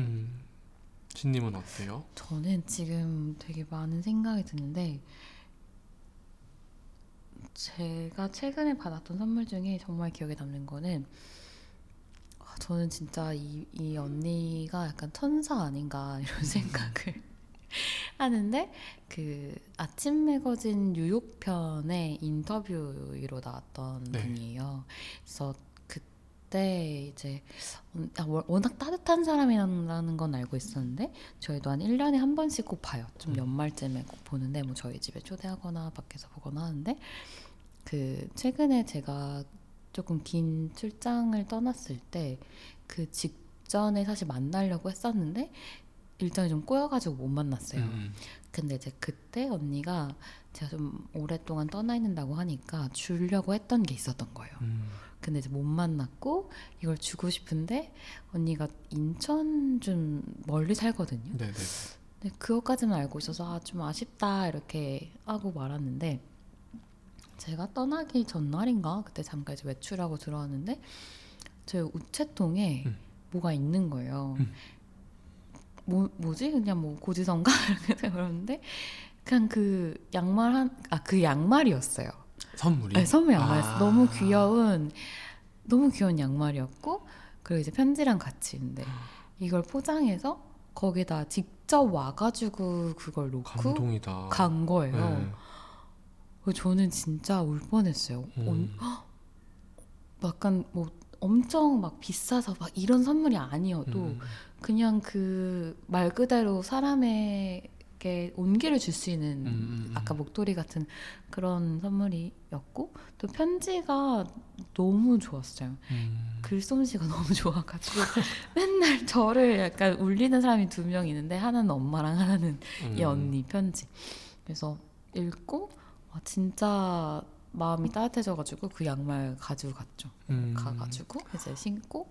진님은 어때요? 저는 지금 되게 많은 생각이 드는데 제가 최근에 받았던 선물 중에 정말 기억에 남는 거는 저는 진짜 이 언니가 약간 천사 아닌가 이런 생각을 하는데 그 아침 매거진 뉴욕 편의 인터뷰로 나왔던 네. 분이에요. 그래서 그때 이제 워낙 따뜻한 사람이라는 건 알고 있었는데 저희도 한 1년에 한 번씩 꼭 봐요. 좀 연말쯤에 꼭 보는데 뭐 저희 집에 초대하거나 밖에서 보거나 하는데 그 최근에 제가 조금 긴 출장을 떠났을 때 그 직전에 사실 만나려고 했었는데 일정이 좀 꼬여가지고 못 만났어요. 근데 이제 그때 언니가 제가 좀 오랫동안 떠나 있는다고 하니까 주려고 했던 게 있었던 거예요. 근데 이제 못 만났고 이걸 주고 싶은데 언니가 인천 좀 멀리 살거든요. 네네. 근데 그것까지는 알고 있어서 아, 좀 아쉽다 이렇게 하고 말았는데 제가 떠나기 전날인가 그때 잠깐 이제 외출하고 들어왔는데 제 우체통에 뭐가 있는 거예요. 뭐지? 그냥 뭐 고지서인가? 이렇게 그러는데 그냥 그 양말 그 양말이었어요. 선물이? 네, 선물 양말이었어요. 아~ 너무 귀여운 양말이었고 그리고 이제 편지랑 같이 있는데 이걸 포장해서 거기다 직접 와가지고 그걸 놓고 감동이다. 간 거예요. 네. 저는 진짜 울 뻔했어요. 약간 뭐 엄청 막 비싸서 막 이런 선물이 아니어도 그냥 그 말 그대로 사람에게 온기를 줄 수 있는 아까 목도리 같은 그런 선물이었고 또 편지가 너무 좋았어요. 글솜씨가 너무 좋아가지고 맨날 저를 약간 울리는 사람이 두 명 있는데 하나는 엄마랑 하나는 이 언니 편지. 그래서 읽고 와, 진짜 마음이 따뜻해져가지고 그 양말 가지고 갔죠. 가가지고 이제 신고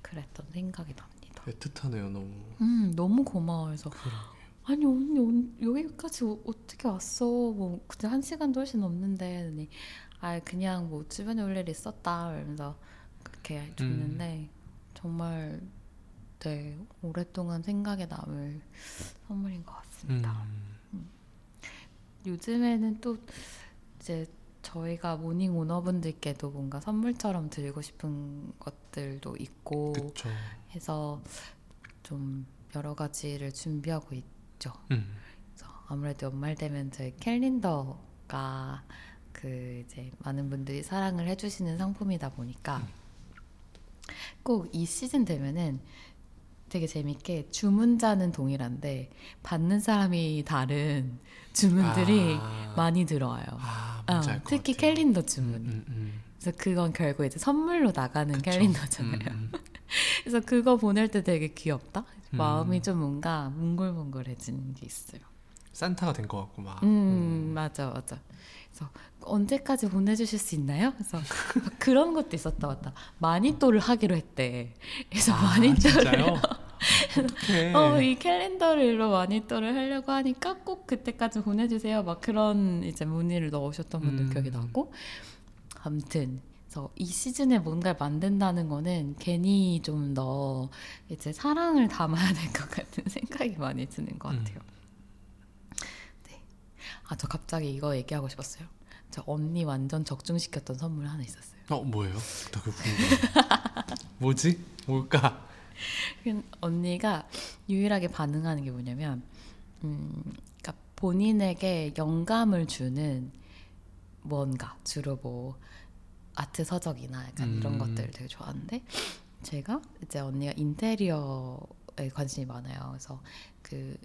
그랬던 생각이 납니다. 애틋하네요. 너무 너무 고마워해서 아니 언니 여기까지 어떻게 왔어 뭐 그때 한 시간도 훨씬 넘는데 아 그냥 뭐 주변에 올 일이 있었다 이러면서 그렇게 줬는데 정말 네 오랫동안 생각에 남을 선물인 것 같습니다. 요즘에는 또 이제 저희가 모닝 오너분들께도 뭔가 선물처럼 드리고 싶은 것들도 있고 그쵸. 해서 좀 여러 가지를 준비하고 있죠. 그래서 아무래도 연말 되면 저희 캘린더가 그 이제 많은 분들이 사랑을 해주시는 상품이다 보니까 꼭 이 시즌 되면은 되게 재밌게 주문자는 동일한데 받는 사람이 다른 주문들이 많이 들어와요. 특히 캘린더 주문이. 그래서 그건 결국 이제 선물로 나가는 그쵸? 캘린더잖아요. 그래서 그거 보낼 때 되게 귀엽다. 마음이 좀 뭔가 몽글몽글해지는 게 있어요. 산타가 된 것 같고 막. 맞아. 그래서 언제까지 보내주실 수 있나요? 그래서 그런 것도 있었다 맞다. 마니또를 하기로 했대. 그래서 마니또를. 어떡해. 이 캘린더로 마니또를 하려고 하니까 꼭 그때까지 보내주세요. 막 그런 이제 문의를 넣으셨던 분들 기억이 나고. 아무튼. 그래서 이 시즌에 뭔가를 만든다는 거는 괜히 좀 더 이제 사랑을 담아야 될 것 같은 생각이 많이 드는 것 같아요. 네. 아, 저 갑자기 이거 얘기하고 싶었어요. 저 언니 완전 적중시켰던 선물 하나 있었어요. 뭐예요? 나 그거 궁금해. 뭐지? 뭘까? 언니가 유일하게 반응하는 게 뭐냐면, 그러니까 본인에게 영감을 주는 뭔가 주로 뭐 아트 서적이나 약간 이런 것들을 되게 좋아하는데 제가 이제 언니가 인테리어에 관심이 많아요. 그래서 그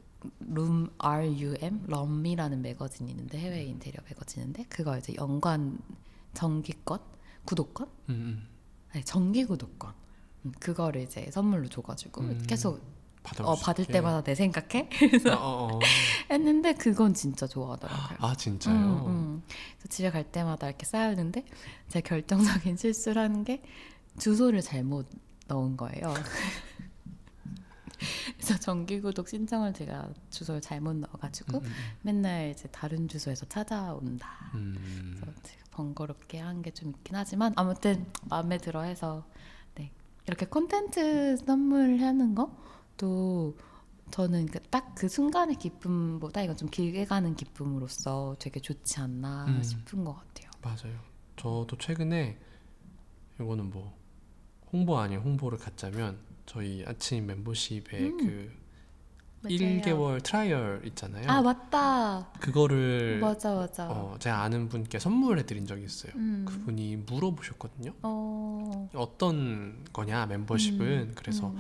럼이라는 매거진이 있는데 해외 인테리어 매거진인데 그거 이제 연관 정기권 구독권, 정기 구독권 그거를 이제 선물로 줘가지고 계속 받을 때마다 내 생각해? 그래서 했는데 그건 진짜 좋아하더라고요. 아 진짜요? 그래서 집에 갈 때마다 이렇게 쌓였는데 제 결정적인 실수를 하는 게 주소를 잘못 넣은 거예요. 그래서 정기구독 신청을 제가 주소를 잘못 넣어가지고 맨날 이제 다른 주소에서 찾아온다. 그래서 번거롭게 한 게 좀 있긴 하지만 아무튼 마음에 들어 해서 네. 이렇게 콘텐츠 선물하는 것도 저는 딱 그 순간의 기쁨보다 이건 좀 길게 가는 기쁨으로서 되게 좋지 않나 싶은 것 같아요. 맞아요. 저도 최근에 이거는 뭐 홍보 아닌 홍보를 갖자면 저희 아침 멤버십에 그 1개월 트라이얼 있잖아요. 아 맞다. 그거를 맞아. 제가 아는 분께 선물해드린 적이 있어요. 그분이 물어보셨거든요. 어떤 거냐 멤버십은. 그래서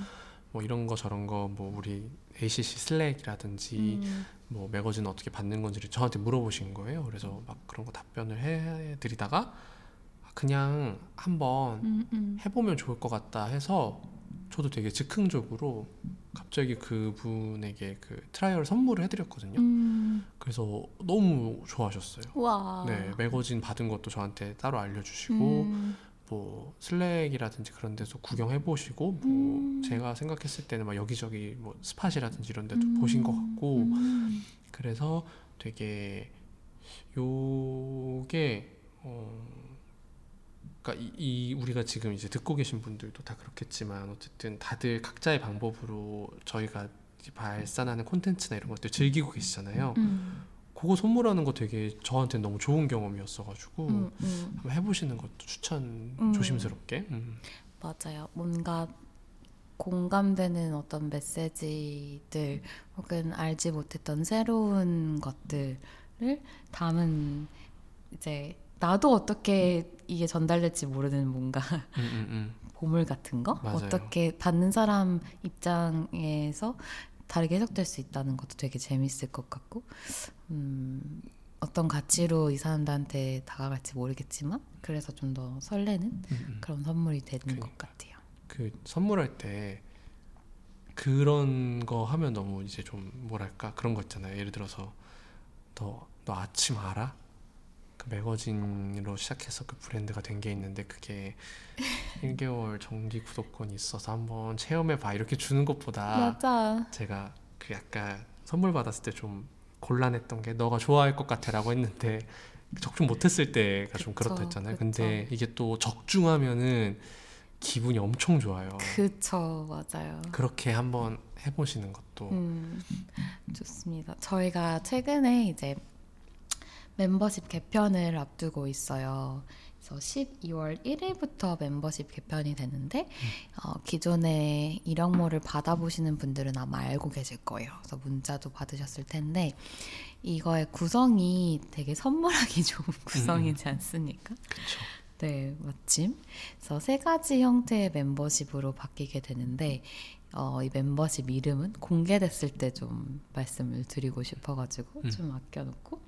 뭐 이런 거 저런 거 뭐 우리 ACC 슬랙이라든지 뭐 매거진 어떻게 받는 건지를 저한테 물어보신 거예요. 그래서 막 그런 거 답변을 해드리다가 그냥 한번 해보면 좋을 것 같다 해서 저도 되게 즉흥적으로 갑자기 그분에게 그 트라이얼 선물을 해드렸거든요. 그래서 너무 좋아하셨어요. 우와. 네, 매거진 받은 것도 저한테 따로 알려주시고 뭐 슬랙이라든지 그런 데서 구경해보시고 뭐 제가 생각했을 때는 막 여기저기 뭐 스팟이라든지 이런 데도 보신 것 같고 그래서 되게 요게 그러니까 이 우리가 지금 이제 듣고 계신 분들도 다 그렇겠지만 어쨌든 다들 각자의 방법으로 저희가 발산하는 콘텐츠나 이런 것들 즐기고 계시잖아요. 그거 선물하는 거 되게 저한테는 너무 좋은 경험이었어가지고 한번 해보시는 것도 추천 조심스럽게. 맞아요. 뭔가 공감되는 어떤 메시지들 혹은 알지 못했던 새로운 것들을 담은 이제 나도 어떻게 이게 전달될지 모르는 뭔가 보물 같은 거? 맞아요. 어떻게 받는 사람 입장에서 다르게 해석될 수 있다는 것도 되게 재밌을 것 같고 어떤 가치로 이 사람들한테 다가갈지 모르겠지만 그래서 좀 더 설레는 그런 선물이 되는 것 같아요. 그 선물할 때 그런 거 하면 너무 이제 좀 뭐랄까 그런 거 있잖아요. 예를 들어서 너 아침 알아? 그 매거진으로 시작해서 그 브랜드가 된 게 있는데 그게 1개월 정기 구독권이 있어서 한번 체험해봐 이렇게 주는 것보다 맞아. 제가 그 약간 선물 받았을 때 좀 곤란했던 게 너가 좋아할 것 같아라고 했는데 적중 못했을 때가 그쵸, 좀 그렇다 했잖아요. 그쵸. 근데 이게 또 적중하면은 기분이 엄청 좋아요. 그쵸, 맞아요. 그렇게 한번 해보시는 것도 좋습니다. 저희가 최근에 이제 멤버십 개편을 앞두고 있어요. 그래서 12월 1일부터 멤버십 개편이 되는데 기존에 일영모를 받아보시는 분들은 아마 알고 계실 거예요. 그래서 문자도 받으셨을 텐데 이거의 구성이 되게 선물하기 좋은 구성이지 않습니까? 그렇죠. 네, 마침. 그래서 3가지 형태의 멤버십으로 바뀌게 되는데 이 멤버십 이름은 공개됐을 때 좀 말씀을 드리고 싶어가지고 좀 아껴놓고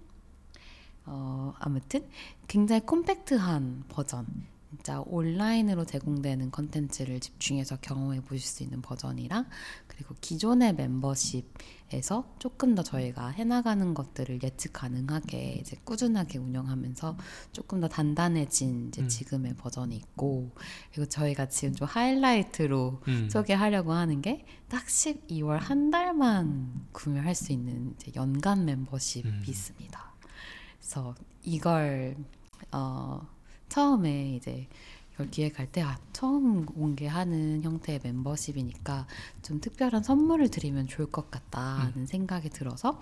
아무튼 굉장히 콤팩트한 버전 진짜 온라인으로 제공되는 컨텐츠를 집중해서 경험해 보실 수 있는 버전이랑 그리고 기존의 멤버십에서 조금 더 저희가 해나가는 것들을 예측 가능하게 이제 꾸준하게 운영하면서 조금 더 단단해진 이제 지금의 버전이 있고 그리고 저희가 지금 좀 하이라이트로 소개하려고 하는 게 딱 12월 한 달만 구매할 수 있는 이제 연간 멤버십이 있습니다. 그래서 이걸 처음에 이제 이걸 기획할 때 처음 공개하는 형태의 멤버십이니까 좀 특별한 선물을 드리면 좋을 것 같다는 생각이 들어서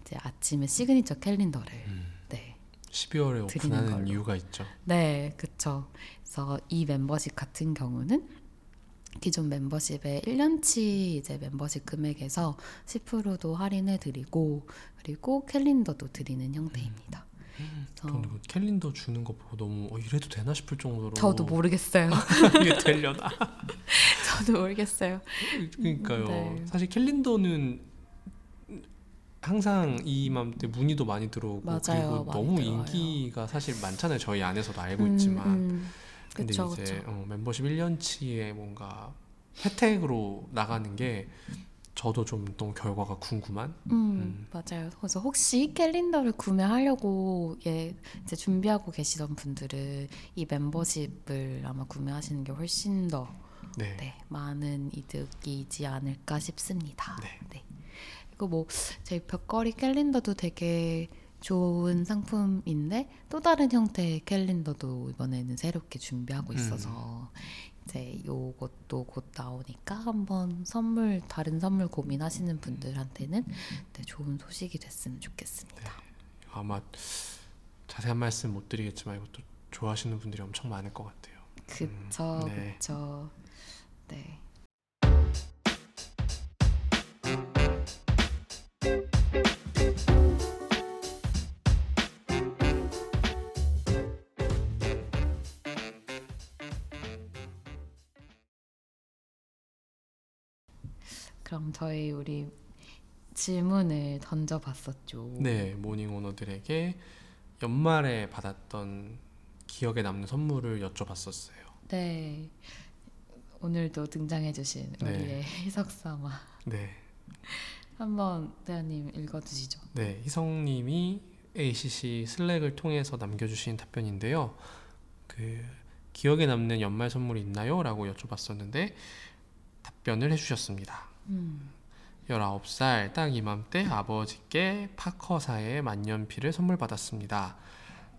이제 아침에 시그니처 캘린더를 네, 12월에 오픈하는 걸로. 이유가 있죠. 네, 그렇죠. 그래서 이 멤버십 같은 경우는 기존 멤버십의 1년치 이제 멤버십 금액에서 10%도 할인해 드리고 그리고 캘린더도 드리는 형태입니다. 저는 그 캘린더 주는 거 보고 너무 이래도 되나 싶을 정도로 저도 모르겠어요. 이게 되려나? 저도 모르겠어요. 그러니까요. 네. 사실 캘린더는 항상 이맘때 문의도 많이 들어오고 맞아요, 그리고 많이 너무 들어와요. 인기가 사실 많잖아요. 저희 안에서도 알고 있지만 근데 그쵸, 이제 멤버십 1년치에 뭔가 혜택으로 나가는 게 저도 좀 너무 결과가 궁금한. 맞아요. 그래서 혹시 캘린더를 구매하려고 이제 준비하고 계시던 분들은 이 멤버십을 아마 구매하시는 게 훨씬 더 많은 이득이지 않을까 싶습니다. 네. 그리고 뭐 제 벽걸이 캘린더도 되게 좋은 상품인데 또 다른 형태의 캘린더도 이번에는 새롭게 준비하고 있어서 이제 요것도 곧 나오니까 한번 다른 선물 고민하시는 분들한테는 좋은 소식이 됐으면 좋겠습니다. 네. 아마 자세한 말씀 못 드리겠지만 이것도 좋아하시는 분들이 엄청 많을 것 같아요. 그쵸, 그쵸. 네. 그럼 저희 우리 질문을 던져봤었죠. 네, 모닝 오너들에게 연말에 받았던 기억에 남는 선물을 여쭤봤었어요. 네, 오늘도 등장해주신 우리의 희석사마. 네. 한번 대현님 읽어주시죠. 네, 희성님이 ACC 슬랙을 통해서 남겨주신 답변인데요. 기억에 남는 연말 선물이 있나요? 라고 여쭤봤었는데 답변을 해주셨습니다. 19살 딱 이맘때 아버지께 파커사의 만년필을 선물 받았습니다.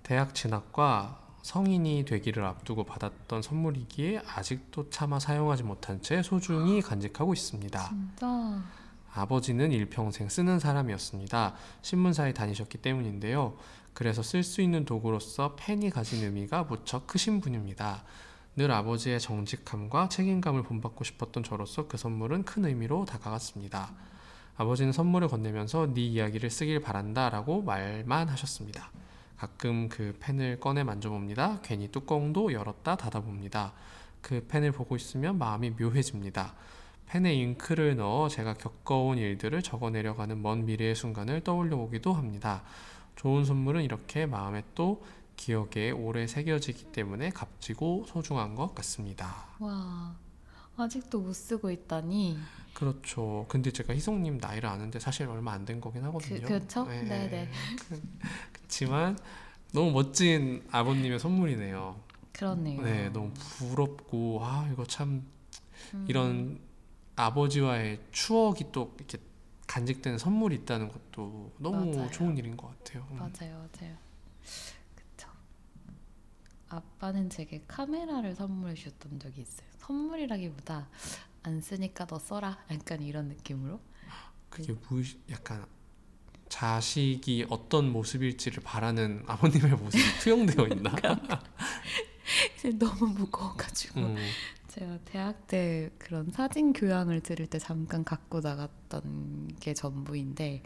대학 진학과 성인이 되기를 앞두고 받았던 선물이기에 아직도 차마 사용하지 못한 채 소중히 간직하고 있습니다. 진짜? 아버지는 일평생 쓰는 사람이었습니다. 신문사에 다니셨기 때문인데요. 그래서 쓸 수 있는 도구로서 펜이 가진 의미가 무척 크신 분입니다. 늘 아버지의 정직함과 책임감을 본받고 싶었던 저로서 그 선물은 큰 의미로 다가갔습니다. 아버지는 선물을 건네면서 네 이야기를 쓰길 바란다 라고 말만 하셨습니다. 가끔 그 펜을 꺼내 만져봅니다. 괜히 뚜껑도 열었다 닫아봅니다. 그 펜을 보고 있으면 마음이 묘해집니다. 펜에 잉크를 넣어 제가 겪어온 일들을 적어내려가는 먼 미래의 순간을 떠올려 보기도 합니다. 좋은 선물은 이렇게 마음에 또 기억에 오래 새겨지기 때문에 값지고 소중한 것 같습니다. 와, 아직도 못 쓰고 있다니. 그렇죠. 근데 제가 희성님 나이를 아는데 사실 얼마 안 된 거긴 하거든요. 그렇죠? 네. 네네. 그렇지만 너무 멋진 아버님의 선물이네요. 그렇네요. 네, 너무 부럽고 이거 참 이런 아버지와의 추억이 또 이렇게 간직된 선물이 있다는 것도 너무 좋은 일인 것 같아요. 맞아요. 아빠는 제게 카메라를 선물해 주셨던 적이 있어요. 선물이라기보다 안 쓰니까 너 써라 약간 이런 느낌으로. 그게 약간 자식이 어떤 모습일지를 바라는 아버님의 모습이 투영되어 있나? 너무 무거워가지고 제가 대학 때 그런 사진 교양을 들을 때 잠깐 갖고 나갔던 게 전부인데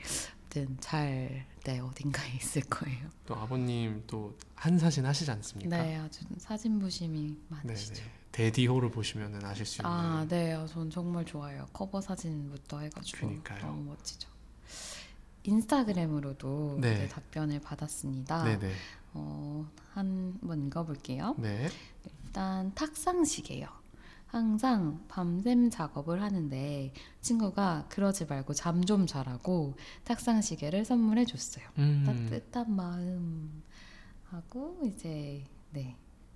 잘 어딘가에 있을 거예요. 또 아버님 또 한 사진 하시지 않습니까? 네, 아주 사진 부심이 많으시죠. 네네. 데디호를 보시면은 아실 수 있는. 아, 네, 전 정말 좋아요. 커버 사진부터 해가지고. 그러니까요. 너무 멋지죠. 인스타그램으로도 답변을 받았습니다. 네네. 한번 읽어볼게요. 네. 일단 탁상식이에요. 항상 밤샘 작업을 하는데 친구가 그러지 말고 잠 좀 자라고 탁상 시계를 선물해 줬어요. 따뜻한 마음 하고 이제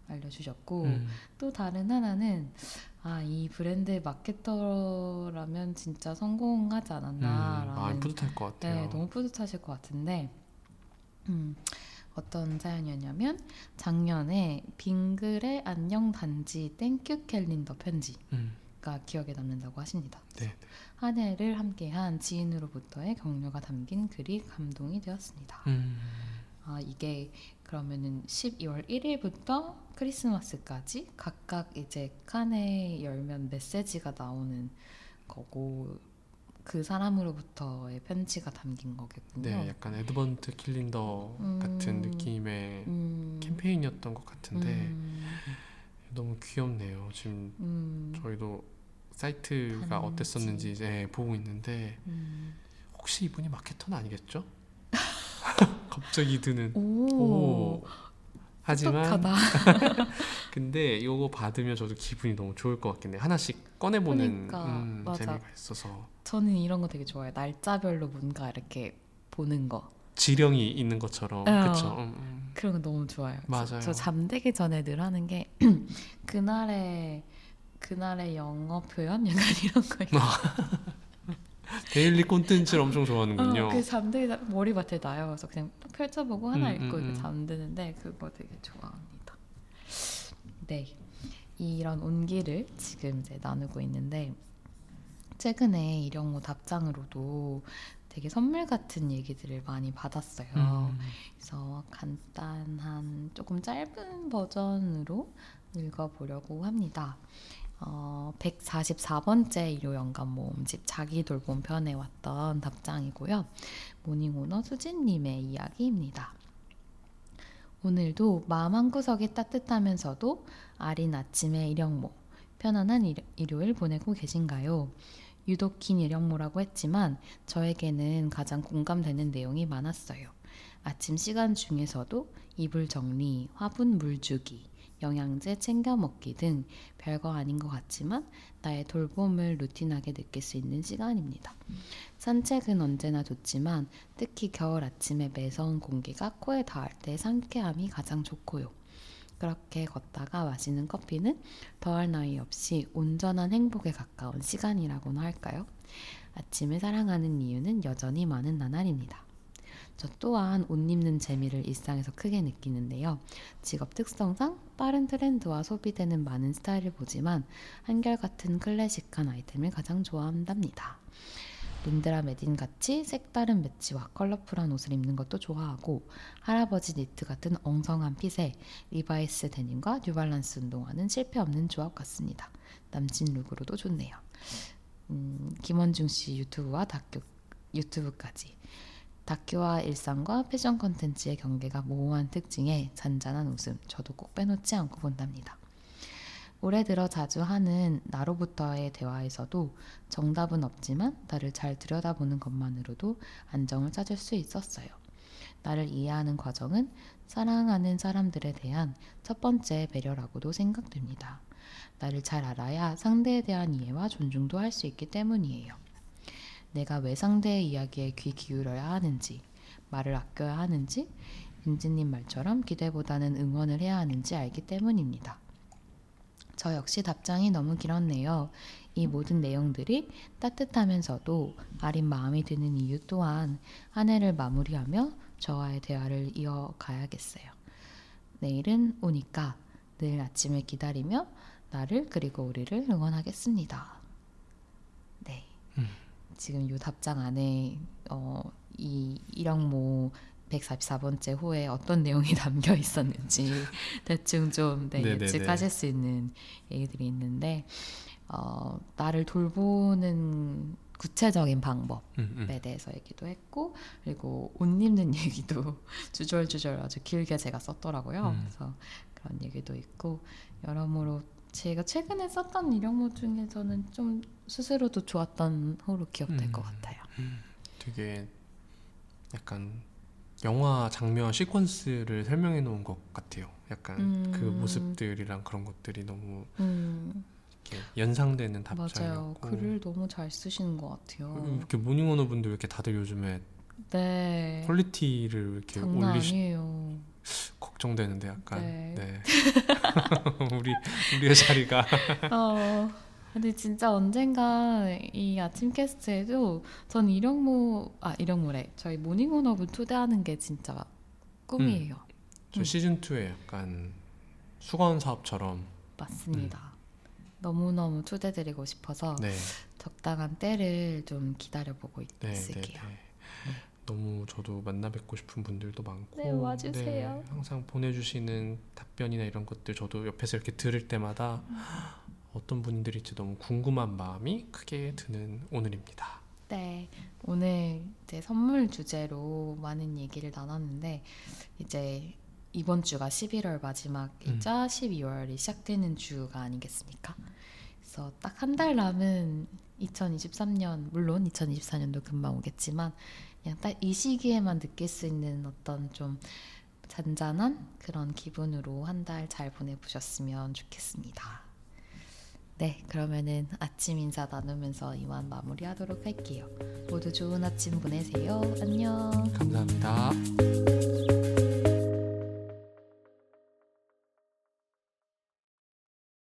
알려주셨고 또 다른 하나는 이 브랜드의 마케터라면 진짜 성공하지 않았나라는 많이 뿌듯할 것 같아요. 네, 너무 뿌듯하실 것 같은데 어떤 사연이었냐면 작년에 빙글의 안녕 단지 땡큐 캘린더 편지가 기억에 남는다고 하십니다. 네네. 한 해를 함께한 지인으로부터의 격려가 담긴 글이 감동이 되었습니다. 이게 그러면은 12월 1일부터 크리스마스까지 각각 이제 칸에 열면 메시지가 나오는 거고 그 사람으로부터의 편지가 담긴 거겠군요. 네, 약간 애드번트 캘린더 같은 느낌의 캠페인이었던 것 같은데 너무 귀엽네요. 지금 저희도 사이트가 어땠었는지 이제 보고 있는데 혹시 이분이 마케터는 아니겠죠? 갑자기 드는. 오. 하지만 근데 이거 받으면 저도 기분이 너무 좋을 것 같긴 해요. 하나씩 꺼내보는 그러니까, 재미가 있어서. 저는 이런 거 되게 좋아해요. 날짜별로 뭔가 이렇게 보는 거. 지령이 있는 것처럼. 그렇죠. 그런 거 너무 좋아요. 맞아요. 저 잠들기 전에 늘 하는 게 그날의 영어 표현 약간 이런 거예요. 데일리 콘텐츠를 엄청 좋아하는군요. 그 잠들기 머리맡에 놔요. 그래서 그냥 펼쳐보고 하나 읽고 잠드는데 그거 되게 좋아합니다. 네, 이런 온기를 지금 이제 나누고 있는데 최근에 일영호 답장으로도 되게 선물 같은 얘기들을 많이 받았어요. 그래서 간단한 조금 짧은 버전으로 읽어보려고 합니다. 144번째 일요 연간 모음집 자기 돌봄 편에 왔던 답장이고요. 모닝오너 수진님의 이야기입니다. 오늘도 마음 한구석이 따뜻하면서도 아린 아침의 일영모, 편안한 일요일 보내고 계신가요? 유독 긴 일영모라고 했지만 저에게는 가장 공감되는 내용이 많았어요. 아침 시간 중에서도 이불 정리, 화분 물 주기, 영양제 챙겨 먹기 등 별거 아닌 것 같지만 나의 돌봄을 루틴하게 느낄 수 있는 시간입니다. 산책은 언제나 좋지만 특히 겨울 아침에 매서운 공기가 코에 닿을 때의 상쾌함이 가장 좋고요. 그렇게 걷다가 마시는 커피는 더할 나위 없이 온전한 행복에 가까운 시간이라고나 할까요? 아침을 사랑하는 이유는 여전히 많은 나날입니다. 저 또한 옷 입는 재미를 일상에서 크게 느끼는데요. 직업 특성상 빠른 트렌드와 소비되는 많은 스타일을 보지만 한결같은 클래식한 아이템을 가장 좋아한답니다. 린드라 메딘같이 색다른 매치와 컬러풀한 옷을 입는 것도 좋아하고 할아버지 니트 같은 엉성한 핏에 리바이스 데님과 뉴발란스 운동화는 실패 없는 조합 같습니다. 남친 룩으로도 좋네요. 김원중 씨 유튜브와 유튜브까지 다큐와 일상과 패션 컨텐츠의 경계가 모호한 특징에 잔잔한 웃음, 저도 꼭 빼놓지 않고 본답니다. 올해 들어 자주 하는 나로부터의 대화에서도 정답은 없지만 나를 잘 들여다보는 것만으로도 안정을 찾을 수 있었어요. 나를 이해하는 과정은 사랑하는 사람들에 대한 첫 번째 배려라고도 생각됩니다. 나를 잘 알아야 상대에 대한 이해와 존중도 할 수 있기 때문이에요. 내가 왜 상대의 이야기에 귀 기울여야 하는지, 말을 아껴야 하는지, 윤진님 말처럼 기대보다는 응원을 해야 하는지 알기 때문입니다. 저 역시 답장이 너무 길었네요. 이 모든 내용들이 따뜻하면서도 아린 마음이 드는 이유 또한 한 해를 마무리하며 저와의 대화를 이어가야겠어요. 내일은 오니까 늘 아침을 기다리며 나를 그리고 우리를 응원하겠습니다. 네. 지금 이 답장 안에 이 일영모 144번째 호에 어떤 내용이 담겨 있었는지 대충 좀 예측하실 수 있는 얘기들이 있는데 나를 돌보는 구체적인 방법에 대해서 얘기도 했고 그리고 옷 입는 얘기도 주절주절 아주 길게 제가 썼더라고요. 그래서 그런 얘기도 있고 여러모로 제가 최근에 썼던 일영모 중에서는 좀 스스로도 좋았던 호로 기억될 것 같아요. 되게 약간 영화 장면 시퀀스를 설명해 놓은 것 같아요. 약간 그 모습들이랑 그런 것들이 너무 이렇게 연상되는 답장이었고. 맞아요. 글을 너무 잘 쓰시는 것 같아요. 이렇게 모닝오너 분들 이렇게 다들 요즘에 퀄리티를 이렇게 올리시요. 걱정되는데 약간 우리의 자리가 근데 진짜 언젠가 이 아침 캐스트에도 전 일영모래 저희 모닝오너분 초대하는 게 진짜 꿈이에요. 저 시즌2에 약간 수건 사업처럼 맞습니다. 너무너무 초대드리고 싶어서 적당한 때를 좀 기다려보고 있을게요. 너무 저도 만나 뵙고 싶은 분들도 많고 와주세요. 항상 보내주시는 답변이나 이런 것들 저도 옆에서 이렇게 들을 때마다 어떤 분들일지 너무 궁금한 마음이 크게 드는 오늘입니다. 네, 오늘 이제 선물 주제로 많은 얘기를 나눴는데 이제 이번 주가 11월 마지막이자 12월이 시작되는 주가 아니겠습니까? 그래서 딱 한 달 남은 2023년, 물론 2024년도 금방 오겠지만 그냥 딱 이 시기에만 느낄 수 있는 어떤 좀 잔잔한 그런 기분으로 한 달 잘 보내보셨으면 좋겠습니다. 네, 그러면은 아침 인사 나누면서 이만 마무리하도록 할게요. 모두 좋은 아침 보내세요. 안녕. 감사합니다.